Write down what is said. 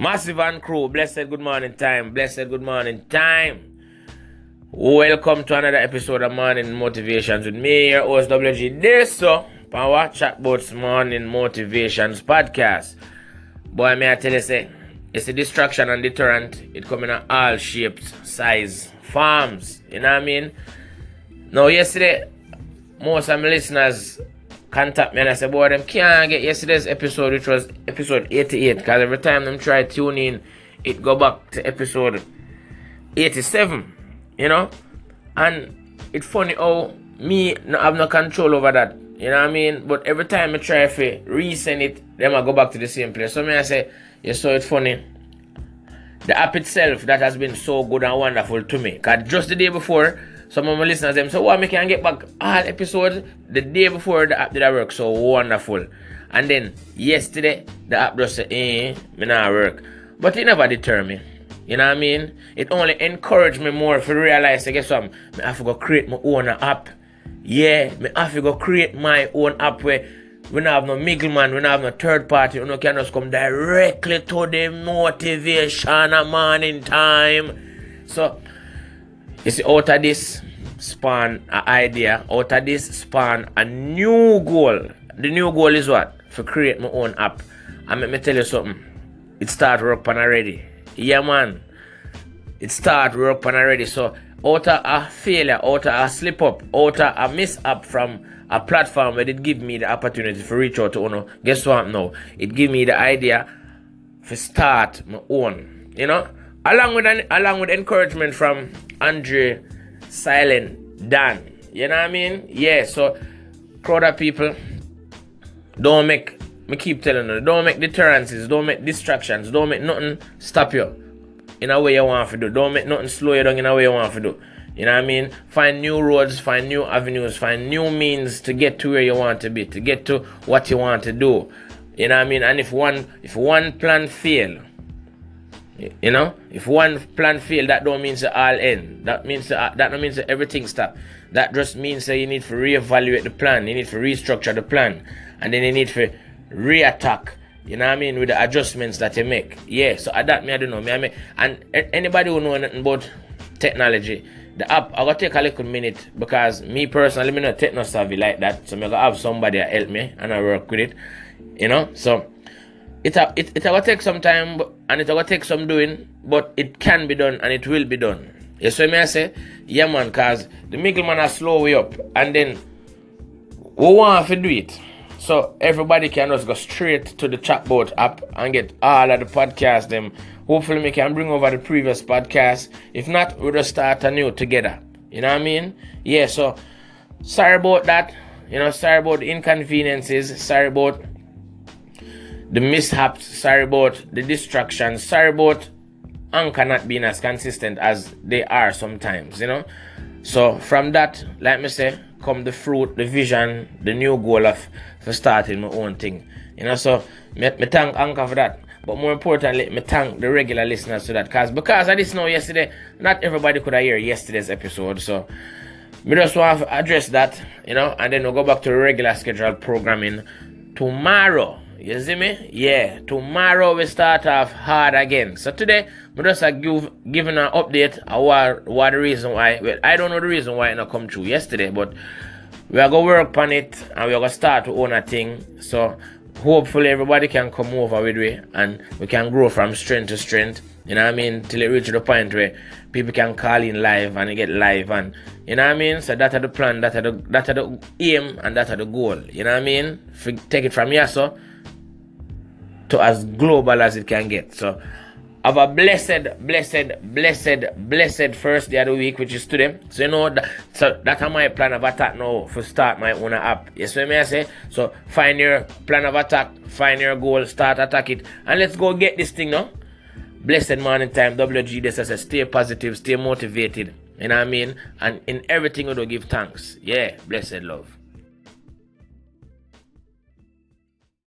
Massive and crew, blessed good morning time, blessed good morning time. Welcome to another episode of Morning Motivations with me, your host WGDSS, Power Chatbout's Morning Motivations podcast. Boy, may I tell you, say, it's a distraction and deterrent. It come in all shapes, size, forms, you know what I mean? Now, yesterday, most of my listeners contact me and I said, boy, them can't get yesterday's episode, which was episode 88, because every time them try tune in, it go back to episode 87, you know. And it's funny how me no have no control over that, you know what I mean? But every time I try to resend it, them I go back to the same place. So me I say, you saw it funny. The app itself that has been so good and wonderful to me, because just the day before, some of my listeners them say, so, "Why me can get back all episodes the day before the app did I work so wonderful," and then yesterday the app just said, me not work," but it never deter me. You know what I mean? It only encouraged me more to realize, I guess something. I have to go create my own app. Yeah, I have to go create my own app where we don't have no middleman, we don't have no third party. We can just come directly to the motivation at morning time. So. You see, out of this spawn an idea, out of this spawn a new goal. The new goal is what? For create my own app. And let me tell you something. It start work pan already. Yeah, man. It start work pan already. So, out of a failure, out of a slip up, out of a miss up from a platform where it give me the opportunity to reach out to Uno, guess what now? It give me the idea for start my own. You know? Along with encouragement from Andre, Silent Dan, you know what I mean? Yeah, so crowd of people, don't make me keep telling you, don't make deterrences, don't make distractions, don't make nothing stop you in a way you want to do, don't make nothing slow you down in a way you want to do, you know what I mean? Find new roads, find new avenues, find new means to get to where you want to be, to get to what you want to do, you know what I mean? And if one plan fail, you know, if one plan fail, that don't mean to all end. That means that don't mean to everything stop. That just means that you need to reevaluate the plan. You need to restructure the plan, and then you need to reattack. You know what I mean, with the adjustments that you make. Yeah. So at that me I don't know me. I mean, and anybody who know nothing about technology, the app I gotta take a little minute because me personally me not techno savvy like that. So me gotta have somebody that help me and I work with it. You know, so. It will take some time and it will take some doing, but it can be done and it will be done. You see me I say? Yeah, man, because the middleman are slow way up and then we want to do it. So everybody can just go straight to the chatbot app and get all of the podcasts them. Hopefully we can bring over the previous podcast. If not, we'll just start anew together. You know what I mean? Yeah, so sorry about that. You know, sorry about the inconveniences, sorry about the mishaps, sorry about the distractions, sorry about Anka not being as consistent as they are sometimes, you know. So from that, like me say, come the fruit, the vision, the new goal of for starting my own thing, you know. So me thank Anka for that, but more importantly, me thank the regular listeners to that, cause because I didn't know yesterday, not everybody could hear yesterday's episode, so me just want to address that, you know, and then we'll go back to regular scheduled programming tomorrow. You see me? Yeah, tomorrow we start off hard again. So today, we just giving an update on what the reason why. Well, I don't know the reason why it not come true yesterday, but we are going to work on it and we are going to start to own a thing. So hopefully everybody can come over with we and we can grow from strength to strength. You know what I mean? Till it reaches the point where people can call in live and get live and, you know what I mean? So that are the plan, that are the aim and that are the goal. You know what I mean? Take it from here, so. To as global as it can get. So have a blessed first day of the week, which is today. So you know that, so that's my plan of attack now for start my own app. You see me I say? So find your plan of attack, find your goal, start attack it, and let's go get this thing now. Blessed morning time, WGDSS, stay positive, stay motivated, you know what I mean? And in everything you do give thanks. Yeah, blessed love.